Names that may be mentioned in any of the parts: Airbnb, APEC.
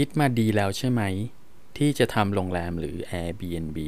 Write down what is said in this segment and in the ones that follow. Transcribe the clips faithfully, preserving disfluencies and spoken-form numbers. คิดมาดีแล้วใช่ไหมที่จะทำโรงแรมหรือ Airbnb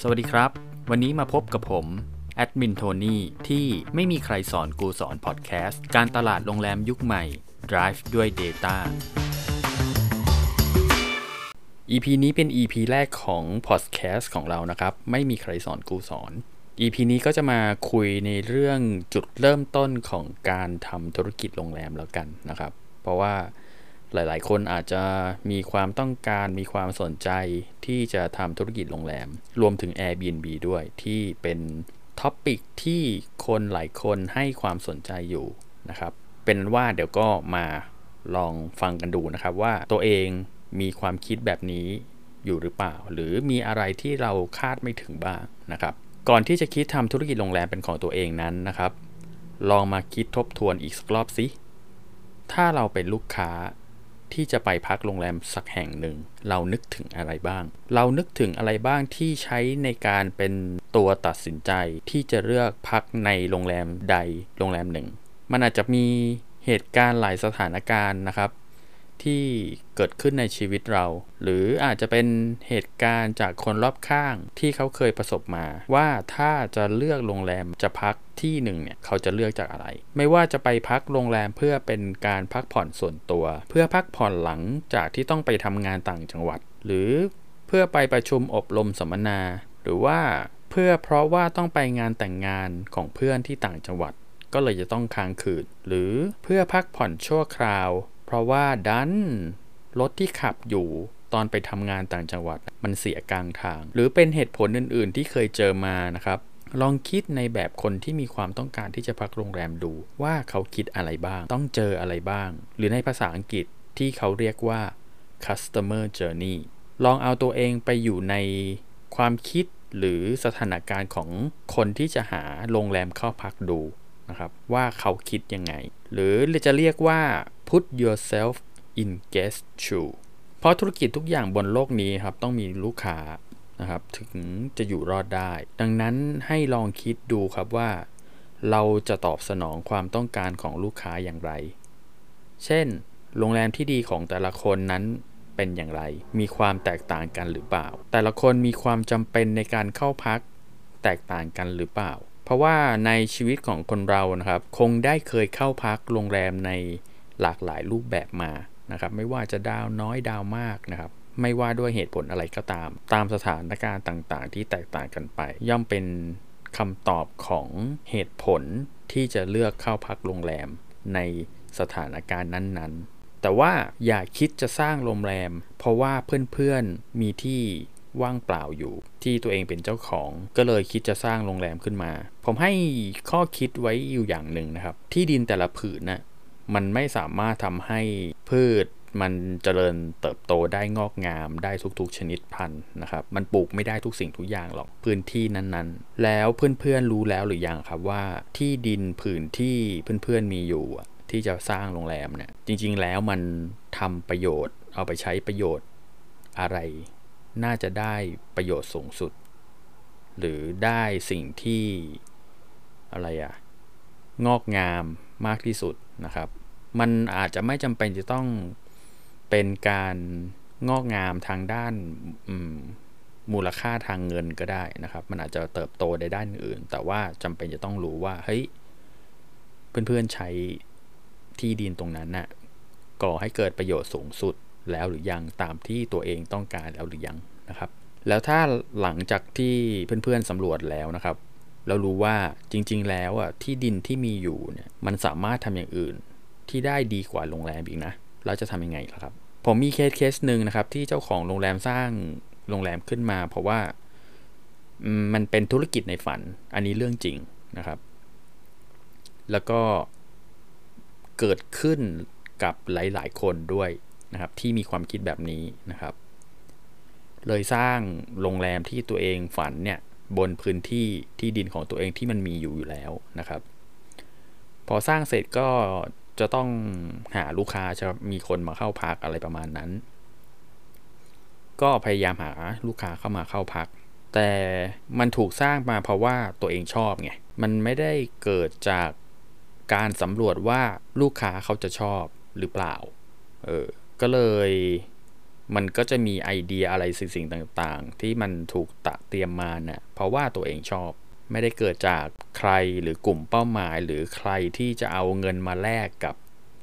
สวัสดีครับวันนี้มาพบกับผมแอดมินโทนี่ที่ไม่มีใครสอนกูสอนพอดแคสต์การตลาดโรงแรมยุคใหม่ Drive ด้วย Data อี พี นี้เป็น อี พี แรกของพอดแคสต์ของเรานะครับไม่มีใครสอนกูสอน อี พี นี้ก็จะมาคุยในเรื่องจุดเริ่มต้นของการทำธุรกิจโรงแรมแล้วกันนะครับเพราะว่าหลายๆคนอาจจะมีความต้องการมีความสนใจที่จะทำธุรกิจโรงแรมรวมถึง Airbnb ด้วยที่เป็นท็อปิกที่คนหลายคนให้ความสนใจอยู่นะครับเป็นว่าเดี๋ยวก็มาลองฟังกันดูนะครับว่าตัวเองมีความคิดแบบนี้อยู่หรือเปล่าหรือมีอะไรที่เราคาดไม่ถึงบ้างนะครับก่อนที่จะคิดทำธุรกิจโรงแรมเป็นของตัวเองนั้นนะครับลองมาคิดทบทวนอีกสักรอบสิถ้าเราเป็นลูกค้าที่จะไปพักโรงแรมสักแห่งหนึ่งเรานึกถึงอะไรบ้างเรานึกถึงอะไรบ้างที่ใช้ในการเป็นตัวตัดสินใจที่จะเลือกพักในโรงแรมใดโรงแรมหนึ่งมันอาจจะมีเหตุการณ์หลายสถานการณ์นะครับที่เกิดขึ้นในชีวิตเราหรืออาจจะเป็นเหตุการณ์จากคนรอบข้างที่เขาเคยประสบมาว่าถ้าจะเลือกโรงแรมจะพักที่หนึ่งเนี่ยเขาจะเลือกจากอะไรไม่ว่าจะไปพักโรงแรมเพื่อเป็นการพักผ่อนส่วนตัวเพื่อพักผ่อนหลังจากที่ต้องไปทำงานต่างจังหวัดหรือเพื่อไปประชุมอบรมสัมมนาหรือว่าเพื่อเพราะว่าต้องไปงานแต่งงานของเพื่อนที่ต่างจังหวัดก็เลยจะต้องค้างคืนหรือเพื่อพักผ่อนชั่วคราวเพราะว่าดันรถที่ขับอยู่ตอนไปทำงานต่างจังหวัดมันเสียกลางทางหรือเป็นเหตุผลอื่นๆที่เคยเจอมานะครับลองคิดในแบบคนที่มีความต้องการที่จะพักโรงแรมดูว่าเขาคิดอะไรบ้างต้องเจออะไรบ้างหรือในภาษาอังกฤษที่เขาเรียกว่า customer journey ลองเอาตัวเองไปอยู่ในความคิดหรือสถานการณ์ของคนที่จะหาโรงแรมเข้าพักดูนะครับว่าเขาคิดยังไงหรือจะเรียกว่า put yourself in guest shoe เพราะธุรกิจทุกอย่างบนโลกนี้ครับต้องมีลูกค้านะครับถึงจะอยู่รอดได้ดังนั้นให้ลองคิดดูครับว่าเราจะตอบสนองความต้องการของลูกค้าอย่างไรเช่นโรงแรมที่ดีของแต่ละคนนั้นเป็นอย่างไรมีความแตกต่างกันหรือเปล่าแต่ละคนมีความจำเป็นในการเข้าพักแตกต่างกันหรือเปล่าเพราะว่าในชีวิตของคนเรานะครับคงได้เคยเข้าพักโรงแรมในหลากหลายรูปแบบมานะครับไม่ว่าจะดาวน้อยดาวมากนะครับไม่ว่าด้วยเหตุผลอะไรก็ตามตามสถานการณ์ต่างๆที่แตกต่างกันไปย่อมเป็นคำตอบของเหตุผลที่จะเลือกเข้าพักโรงแรมในสถานการณ์นั้นๆแต่ว่าอย่าคิดจะสร้างโรงแรมเพราะว่าเพื่อนๆมีที่ว่างเปล่าอยู่ที่ตัวเองเป็นเจ้าของก็เลยคิดจะสร้างโรงแรมขึ้นมาผมให้ข้อคิดไว้อยู่อย่างหนึ่งนะครับที่ดินแต่ละผืนน่ะมันไม่สามารถทำให้พืชมันเจริญเติบโตได้งอกงามได้ทุกๆชนิดพันธุ์นะครับมันปลูกไม่ได้ทุกสิ่งทุกอย่างหรอกพื้นที่นั้นๆแล้วเพื่อนๆรู้แล้วหรือยังครับว่าที่ดินผืนที่เพื่อนๆมีอยู่ที่จะสร้างโรงแรมเนี่ยจริงๆแล้วมันทำประโยชน์เอาไปใช้ประโยชน์อะไรน่าจะได้ประโยชน์สูงสุดหรือได้สิ่งที่อะไรอะงอกงามมากที่สุดนะครับมันอาจจะไม่จำเป็นจะต้องเป็นการงอกงามทางด้านมูลค่าทางเงินก็ได้นะครับมันอาจจะเติบโตในด้านอื่นแต่ว่าจำเป็นจะต้องรู้ว่าเฮ้ยเพื่อนๆใช้ที่ดินตรงนั้นน่ะก่อให้เกิดประโยชน์สูงสุดแล้วหรือยังตามที่ตัวเองต้องการแล้วหรือยังนะครับแล้วถ้าหลังจากที่เพื่อนๆสำรวจแล้วนะครับแล้วรู้ว่าจริงๆแล้วอ่ะที่ดินที่มีอยู่เนี่ยมันสามารถทำอย่างอื่นที่ได้ดีกว่าโรงแรมอีกนะเราจะทำยังไงครับผมมีเคสเคสหนึ่งนะครับที่เจ้าของโรงแรมสร้างโรงแรมขึ้นมาเพราะว่ามันเป็นธุรกิจในฝันอันนี้เรื่องจริงนะครับแล้วก็เกิดขึ้นกับหลายๆคนด้วยนะครับที่มีความคิดแบบนี้นะครับเลยสร้างโรงแรมที่ตัวเองฝันเนี่ยบนพื้นที่ที่ดินของตัวเองที่มันมีอยู่อยู่แล้วนะครับพอสร้างเสร็จก็จะต้องหาลูกค้าจะมีคนมาเข้าพักอะไรประมาณนั้นก็พยายามหาลูกค้าเข้ามาเข้าพักแต่มันถูกสร้างมาเพราะว่าตัวเองชอบไงมันไม่ได้เกิดจาก การสำรวจว่าลูกค้าเขาจะชอบหรือเปล่าเออก็เลยมันก็จะมีไอเดียอะไรสิ่งๆต่างๆที่มันถูกตะเตรียมมาเนี่ยเพราะว่าตัวเองชอบไม่ได้เกิดจากใครหรือกลุ่มเป้าหมายหรือใครที่จะเอาเงินมาแลกกับ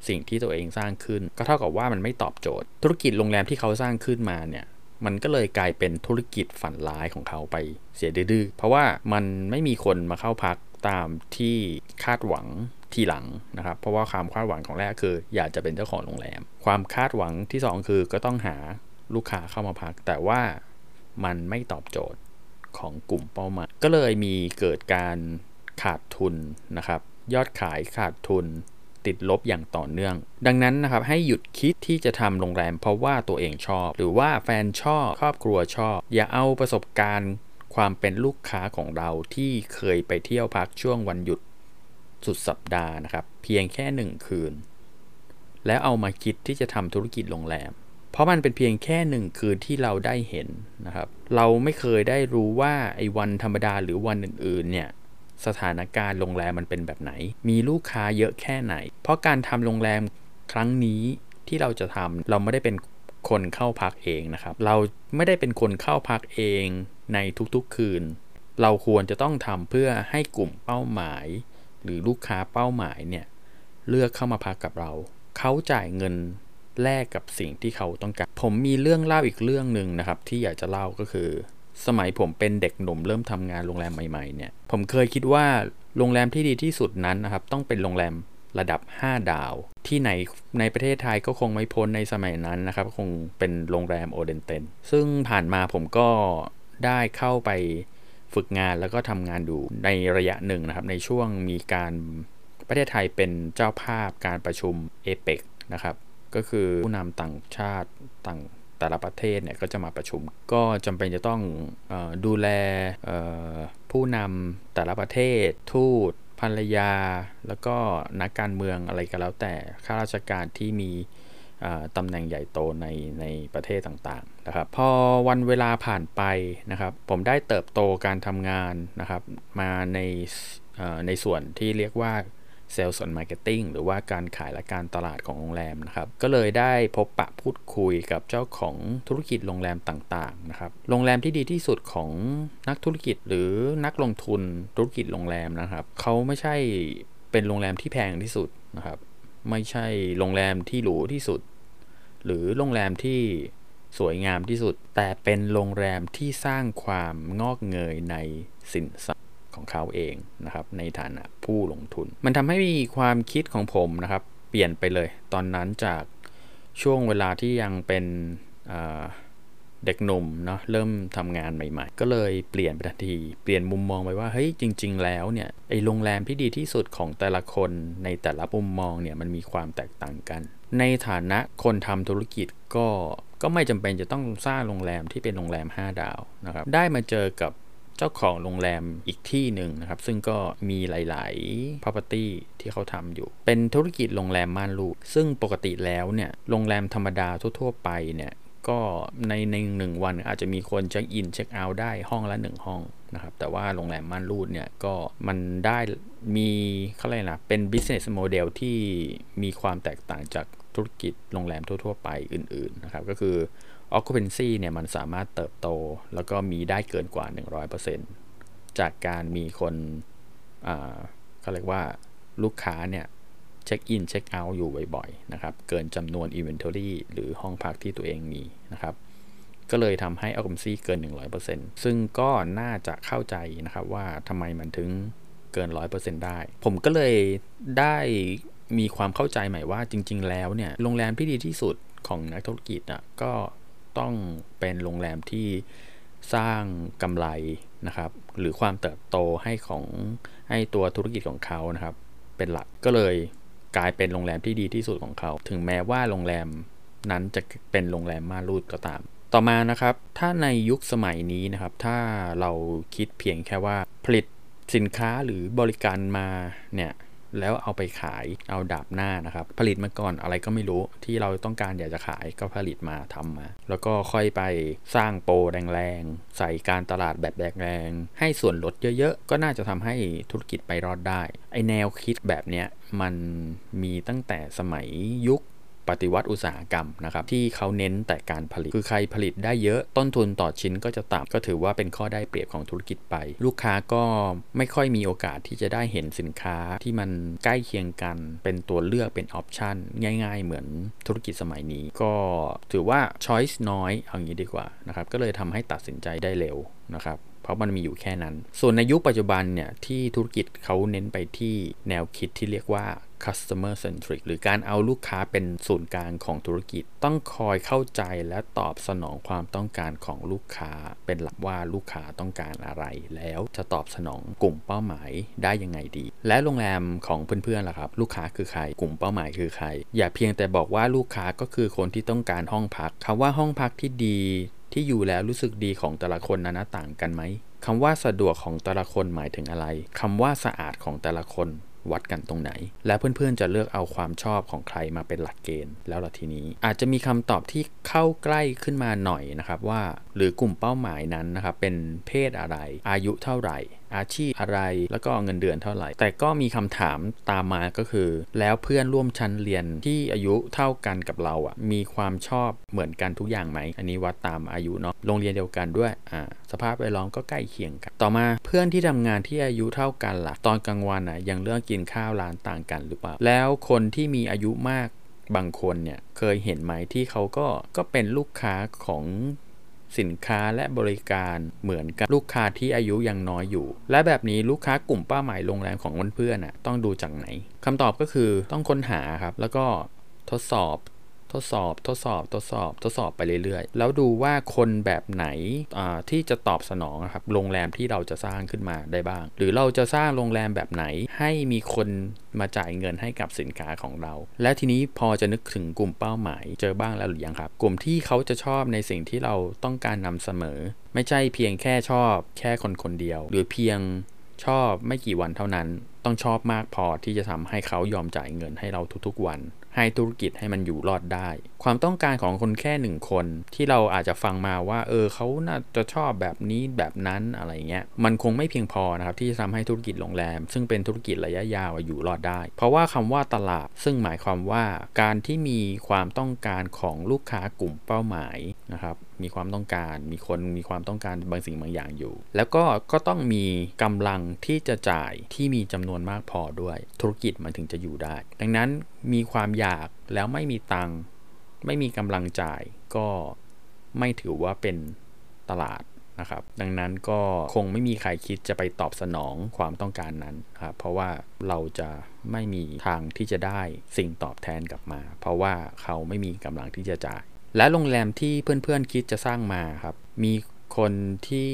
สิ่งที่ตัวเองสร้างขึ้นก็เท่ากับว่ามันไม่ตอบโจทย์ธุรกิจโรงแรมที่เขาสร้างขึ้นมาเนี่ยมันก็เลยกลายเป็นธุรกิจฝันร้ายของเขาไปเสียดื้อเพราะว่ามันไม่มีคนมาเข้าพักตามที่คาดหวังทีหลังนะครับเพราะว่าความคาดหวังของแรกคืออยากจะเป็นเจ้าของโรงแรมความคาดหวังที่สองคือก็ต้องหาลูกค้าเข้ามาพักแต่ว่ามันไม่ตอบโจทย์ของกลุ่มเป้าหมายก็เลยมีเกิดการขาดทุนนะครับยอดขายขาดทุนติดลบอย่างต่อเนื่องดังนั้นนะครับให้หยุดคิดที่จะทำโรงแรมเพราะว่าตัวเองชอบหรือว่าแฟนชอบครอบครัวชอบอย่าเอาประสบการณ์ความเป็นลูกค้าของเราที่เคยไปเที่ยวพักช่วงวันหยุดสุดสัปดาห์นะครับเพียงแค่หนึ่งคืนแล้วเอามาคิดที่จะทำธุรกิจโรงแรมเพราะมันเป็นเพียงแค่หนึ่งคืนที่เราได้เห็นนะครับเราไม่เคยได้รู้ว่าไอ้วันธรรมดาหรือวันอื่นๆเนี่ยสถานการณ์โรงแรมมันเป็นแบบไหนมีลูกค้าเยอะแค่ไหนเพราะการทำโรงแรมครั้งนี้ที่เราจะทำเราไม่ได้เป็นคนเข้าพักเองนะครับเราไม่ได้เป็นคนเข้าพักเองในทุกๆคืนเราควรจะต้องทำเพื่อให้กลุ่มเป้าหมายหรือลูกค้าเป้าหมายเนี่ยเลือกเข้ามาพักกับเราเขาจ่ายเงินแลกกับสิ่งที่เขาต้องการผมมีเรื่องเล่าอีกเรื่องหนึ่งนะครับที่อยากจะเล่าก็คือสมัยผมเป็นเด็กหนุ่มเริ่มทำงานโรงแรมใหม่ๆเนี่ยผมเคยคิดว่าโรงแรมที่ดีที่สุดนั้นนะครับต้องเป็นโรงแรมระดับห้าดาวที่ไหนในประเทศไทยก็คงไม่พ้นในสมัยนั้นนะครับคงเป็นโรงแรมโอเดนเตนซึ่งผ่านมาผมก็ได้เข้าไปฝึกงานแล้วก็ทำงานดูในระยะหนึ่งนะครับในช่วงมีการประเทศไทยเป็นเจ้าภาพการประชุมเอเปกนะครับก็คือผู้นำต่างชาติต่างแต่ละประเทศเนี่ยก็จะมาประชุมก็จำเป็นจะต้องเอ่อดูแลเอ่อผู้นำแต่ละประเทศทูตภรรยาแล้วก็นักการเมืองอะไรก็แล้วแต่ข้าราชการที่มีตำแหน่งใหญ่โตในในประเทศต่างๆนะครับพอวันเวลาผ่านไปนะครับผมได้เติบโตการทำงานนะครับมาในในส่วนที่เรียกว่าSales and Marketing หรือว่าการขายและการตลาดของโรงแรมนะครับก็เลยได้พบปะพูดคุยกับเจ้าของธุรกิจโรงแรมต่างๆนะครับโรงแรมที่ดีที่สุดของนักธุรกิจหรือนักลงทุนธุรกิจโรงแรมนะครับเขาไม่ใช่เป็นโรงแรมที่แพงที่สุดนะครับไม่ใช่โรงแรมที่หรูที่สุดหรือโรงแรมที่สวยงามที่สุดแต่เป็นโรงแรมที่สร้างความงอกเงยในสินทรัพย์ของเขาเองนะครับในฐานะผู้ลงทุนมันทำให้มีความคิดของผมนะครับเปลี่ยนไปเลยตอนนั้นจากช่วงเวลาที่ยังเป็นเด็กหนุ่มเนาะเริ่มทำงานใหม่ๆก็เลยเปลี่ยนไปทันทีเปลี่ยนมุมมองไปว่าเฮ้ยจริงๆแล้วเนี่ยไอโรงแรมที่ดีที่สุดของแต่ละคนในแต่ละมุมมองเนี่ยมันมีความแตกต่างกันในฐานะคนทำธุรกิจก็ก็ไม่จำเป็นจะต้องสร้างโรงแรมที่เป็นโรงแรมห้าดาวนะครับได้มาเจอกับเจ้าของโรงแรมอีกที่หนึ่งนะครับซึ่งก็มีหลายๆ property ที่เขาทำอยู่เป็นธุรกิจโรงแรมม่านรูดซึ่งปกติแล้วเนี่ยโรงแรมธรรมดาทั่วๆไปเนี่ยก็ในในหนึ่งวันอาจจะมีคนเช็คอินเช็คเอาท์ได้ห้องละหนึ่งห้องนะครับแต่ว่าโรงแรมม่านรูดเนี่ยก็มันได้มีเขาเรียกนะเป็น business model ที่มีความแตกต่างจากธุรกิจโรงแรมทั่วๆไปอื่นๆนะครับก็คือ occupancy เนี่ยมันสามารถเติบโตแล้วก็มีได้เกินกว่า หนึ่งร้อยเปอร์เซ็นต์ จากการมีคนอ่าเขาเรียกว่าลูกค้าเนี่ยเช็คอินเช็คเอาท์อยู่บ่อยๆนะครับเกินจำนวน inventory หรือห้องพักที่ตัวเองมีนะครับก็เลยทำให้ occupancy เกิน หนึ่งร้อยเปอร์เซ็นต์ ซึ่งก็น่าจะเข้าใจนะครับว่าทำไมมันถึงเกิน หนึ่งร้อยเปอร์เซ็นต์ ได้ผมก็เลยได้มีความเข้าใจใหม่ว่าจริงๆแล้วเนี่ยโรงแรมที่ดีที่สุดของนักธุรกิจอ่ะก็ต้องเป็นโรงแรมที่สร้างกำไรนะครับหรือความเติบโตให้ของให้ตัวธุรกิจของเขานะครับเป็นหลักก็เลยกลายเป็นโรงแรมที่ดีที่สุดของเขาถึงแม้ว่าโรงแรมนั้นจะเป็นโรงแรมม่านรูดก็ตามต่อมานะครับถ้าในยุคสมัยนี้นะครับถ้าเราคิดเพียงแค่ว่าผลิตสินค้าหรือบริการมาเนี่ย แล้วเอาไปขายเอาดาบหน้านะครับผลิตมาก่อนอะไรก็ไม่รู้ที่เราต้องการอยากจะขายก็ผลิตมาทำมาแล้วก็ค่อยไปสร้างโปรแรงๆใส่การตลาดแบบแรงๆให้ส่วนลดเยอะๆก็น่าจะทำให้ธุรกิจไปรอดได้ไอแนวคิดแบบเนี้ยมันมีตั้งแต่สมัยยุคปฏิวัติอุตสาหกรรมนะครับที่เขาเน้นแต่การผลิตคือใครผลิตได้เยอะต้นทุนต่อชิ้นก็จะต่ำก็ถือว่าเป็นข้อได้เปรียบของธุรกิจไปลูกค้าก็ไม่ค่อยมีโอกาสที่จะได้เห็นสินค้าที่มันใกล้เคียงกันเป็นตัวเลือกเป็นออปชันง่ายๆเหมือนธุรกิจสมัยนี้ก็ถือว่า choice น้อยเอางี้ดีกว่านะครับก็เลยทำให้ตัดสินใจได้เร็วนะครับเพราะมันมีอยู่แค่นั้นส่วนในยุคปัจจุบันเนี่ยที่ธุรกิจเขาเน้นไปที่แนวคิดที่เรียกว่า customer centric หรือการเอาลูกค้าเป็นศูนย์กลางของธุรกิจต้องคอยเข้าใจและตอบสนองความต้องการของลูกค้าเป็นหลักว่าลูกค้าต้องการอะไรแล้วจะตอบสนองกลุ่มเป้าหมายได้ยังไงดีและโรงแรมของเพื่อนๆล่ะครับลูกค้าคือใครกลุ่มเป้าหมายคือใครอย่าเพียงแต่บอกว่าลูกค้าก็คือคนที่ต้องการห้องพักคำว่าห้องพักที่ดีที่อยู่แล้วรู้สึกดีของแต่ละคนนั้นต่างกันไหมคำว่าสะดวกของแต่ละคนหมายถึงอะไรคำว่าสะอาดของแต่ละคนวัดกันตรงไหนและเพื่อนๆจะเลือกเอาความชอบของใครมาเป็นหลักเกณฑ์แล้วล่ะทีนี้อาจจะมีคำตอบที่เข้าใกล้ขึ้นมาหน่อยนะครับว่าหรือกลุ่มเป้าหมายนั้นนะครับเป็นเพศอะไรอายุเท่าไหร่อาชีพอะไรแล้วก็เงินเดือนเท่าไหร่แต่ก็มีคำถามตามมาก็คือแล้วเพื่อนร่วมชั้นเรียนที่อายุเท่ากันกับเราอ่ะมีความชอบเหมือนกันทุกอย่างไหมอันนี้วัดตามอายุเนาะโรงเรียนเดียวกันด้วยอ่าสภาพแวดล้อมก็ใกล้เคียงกันต่อมาเพื่อนที่ทำงานที่อายุเท่ากันล่ะตอนกลางวันอ่ะยังเลือกกินข้าวร้านต่างกันหรือเปล่าแล้วคนที่มีอายุมากบางคนเนี่ยเคยเห็นไหมที่เขาก็ก็เป็นลูกค้าของสินค้าและบริการเหมือนกับลูกค้าที่อายุยังน้อยอยู่และแบบนี้ลูกค้ากลุ่มเป้าหมายโรงแรมของเพื่อนๆน่ะต้องดูจากไหนคำตอบก็คือต้องค้นหาครับแล้วก็ทดสอบทดสอบทดสอบทดสอบทดสอบไปเรื่อยๆแล้วดูว่าคนแบบไหนที่จะตอบสนองครับโรงแรมที่เราจะสร้างขึ้นมาได้บ้างหรือเราจะสร้างโรงแรมแบบไหนให้มีคนมาจ่ายเงินให้กับสินค้าของเราและทีนี้พอจะนึกถึงกลุ่มเป้าหมายเจอบ้างแล้วหรือยังครับกลุ่มที่เขาจะชอบในสิ่งที่เราต้องการนำเสมอไม่ใช่เพียงแค่ชอบแค่คนคนเดียวหรือเพียงชอบไม่กี่วันเท่านั้นต้องชอบมากพอที่จะทำให้เขายอมจ่ายเงินให้เราทุกๆวันให้ธุรกิจให้มันอยู่รอดได้ความต้องการของคนแค่หนึ่งคนที่เราอาจจะฟังมาว่าเออเขาน่าจะชอบแบบนี้แบบนั้นอะไรเงี้ยมันคงไม่เพียงพอนะครับที่จะทำให้ธุรกิจโรงแรมซึ่งเป็นธุรกิจระยะยาวอยู่รอดได้เพราะว่าคำว่าตลาดซึ่งหมายความว่าการที่มีความต้องการของลูกค้ากลุ่มเป้าหมายนะครับมีความต้องการมีคนมีความต้องการบางสิ่งบางอย่างอยู่แล้วก็ก็ต้องมีกำลังที่จะจ่ายที่มีจำนวนมากพอด้วยธุรกิจมันถึงจะอยู่ได้ดังนั้นมีความอยากแล้วไม่มีตังค์ไม่มีกำลังจ่ายก็ไม่ถือว่าเป็นตลาดนะครับดังนั้นก็คงไม่มีใครคิดจะไปตอบสนองความต้องการนั้นครับเพราะว่าเราจะไม่มีทางที่จะได้สิ่งตอบแทนกลับมาเพราะว่าเขาไม่มีกำลังที่จะจ่ายและโรงแรมที่เพื่อนๆคิดจะสร้างมาครับมีคนที่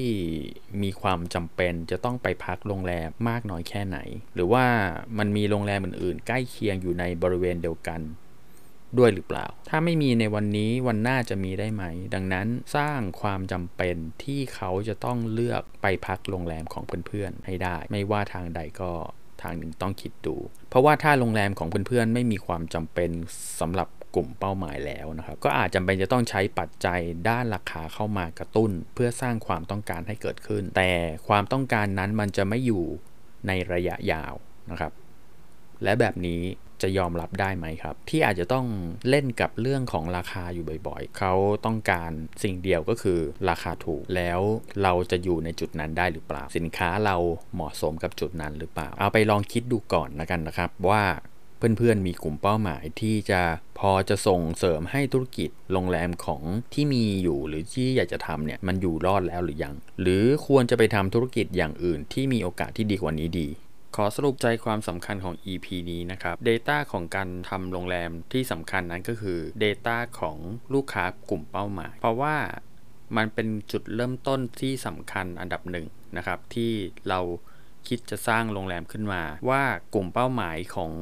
มีความจำเป็นจะต้องไปพักโรงแรมมากน้อยแค่ไหนหรือว่ามันมีโรงแรมอื่นๆใกล้เคียงอยู่ในบริเวณเดียวกันด้วยหรือเปล่าถ้าไม่มีในวันนี้วันหน้าจะมีได้ไหมดังนั้นสร้างความจำเป็นที่เขาจะต้องเลือกไปพักโรงแรมของเพื่อนๆให้ได้ไม่ว่าทางใดก็ทางหนึ่งต้องคิดดูเพราะว่าถ้าโรงแรมของเพื่อนๆไม่มีความจำเป็นสำหรับกลุ่มเป้าหมายแล้วนะครับก็อาจจำเป็นจะต้องใช้ปัจจัยด้านราคาเข้ามากระตุ้นเพื่อสร้างความต้องการให้เกิดขึ้นแต่ความต้องการนั้นมันจะไม่อยู่ในระยะยาวนะครับและแบบนี้จะยอมรับได้ไหมครับที่อาจจะต้องเล่นกับเรื่องของราคาอยู่บ่อยๆเขาต้องการสิ่งเดียวก็คือราคาถูกแล้วเราจะอยู่ในจุดนั้นได้หรือเปล่าสินค้าเราเหมาะสมกับจุดนั้นหรือเปล่าเอาไปลองคิดดูก่อนละกันนะครับว่าเพื่อนๆมีกลุ่มเป้าหมายที่จะพอจะส่งเสริมให้ธุรกิจโรงแรมของที่มีอยู่หรือที่อยากจะทำเนี่ยมันอยู่รอดแล้วหรือยังหรือควรจะไปทำธุรกิจอย่างอื่นที่มีโอกาสที่ดีกว่านี้ดีขอสรุปใจความสำคัญของ อี พี นี้นะครับ Data ของการทำโรงแรมที่สำคัญนั้นก็คือ Data ของลูกค้ากลุ่มเป้าหมายเพราะว่ามันเป็นจุดเริ่มต้นที่สำคัญอันดับหนึ่งนะครับที่เราคิดจะสร้างโรงแรมขึ้นมาว่ากลุ่มเป้าหมายของ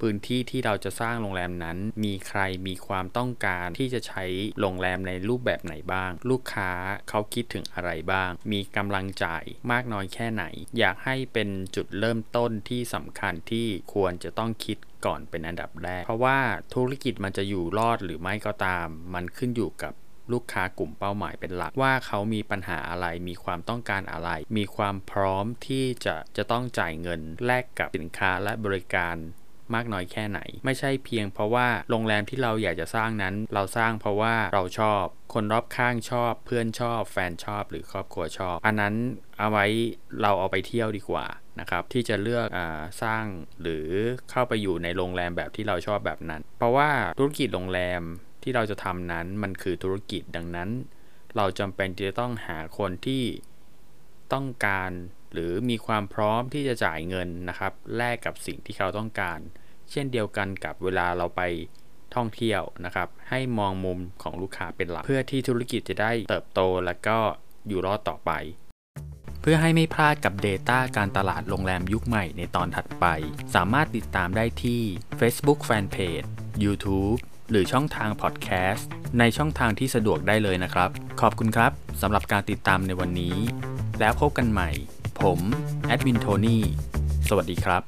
พื้นที่ที่เราจะสร้างโรงแรมนั้นมีใครมีความต้องการที่จะใช้โรงแรมในรูปแบบไหนบ้างลูกค้าเขาคิดถึงอะไรบ้างมีกำลังจ่ายมากน้อยแค่ไหนอยากให้เป็นจุดเริ่มต้นที่สำคัญที่ควรจะต้องคิดก่อนเป็นอันดับแรกเพราะว่าธุรกิจมันจะอยู่รอดหรือไม่ก็ตามมันขึ้นอยู่กับลูกค้ากลุ่มเป้าหมายเป็นหลักว่าเขามีปัญหาอะไรมีความต้องการอะไรมีความพร้อมที่จะจะต้องจ่ายเงินแลกกับสินค้าและบริการมากน้อยแค่ไหนไม่ใช่เพียงเพราะว่าโรงแรมที่เราอยากจะสร้างนั้นเราสร้างเพราะว่าเราชอบคนรอบข้างชอบเพื่อนชอบแฟนชอบหรือครอบครัวชอบอันนั้นเอาไว้เราเอาไปเที่ยวดีกว่านะครับที่จะเลือกอ่าสร้างหรือเข้าไปอยู่ในโรงแรมแบบที่เราชอบแบบนั้นเพราะว่าธุรกิจโรงแรมที่เราจะทำนั้นมันคือธุรกิจดังนั้นเราจำเป็นที่จะต้องหาคนที่ต้องการหรือมีความพร้อมที่จะจ่ายเงินนะครับแลกกับสิ่งที่เขาต้องการเช่นเดียวกันกับเวลาเราไปท่องเที่ยวนะครับให้มองมุมของลูกค้าเป็นหลักเพื่อที่ธุรกิจจะได้เติบโตและก็อยู่รอดต่อไปเพื่อให้ไม่พลาดกับ Data การตลาดโรงแรมยุคใหม่ในตอนถัดไปสามารถติดตามได้ที่ Facebook Fanpage YouTubeหรือช่องทางพอดแคสต์ในช่องทางที่สะดวกได้เลยนะครับขอบคุณครับสำหรับการติดตามในวันนี้แล้วพบกันใหม่ผมแอดมินโทนี่สวัสดีครับ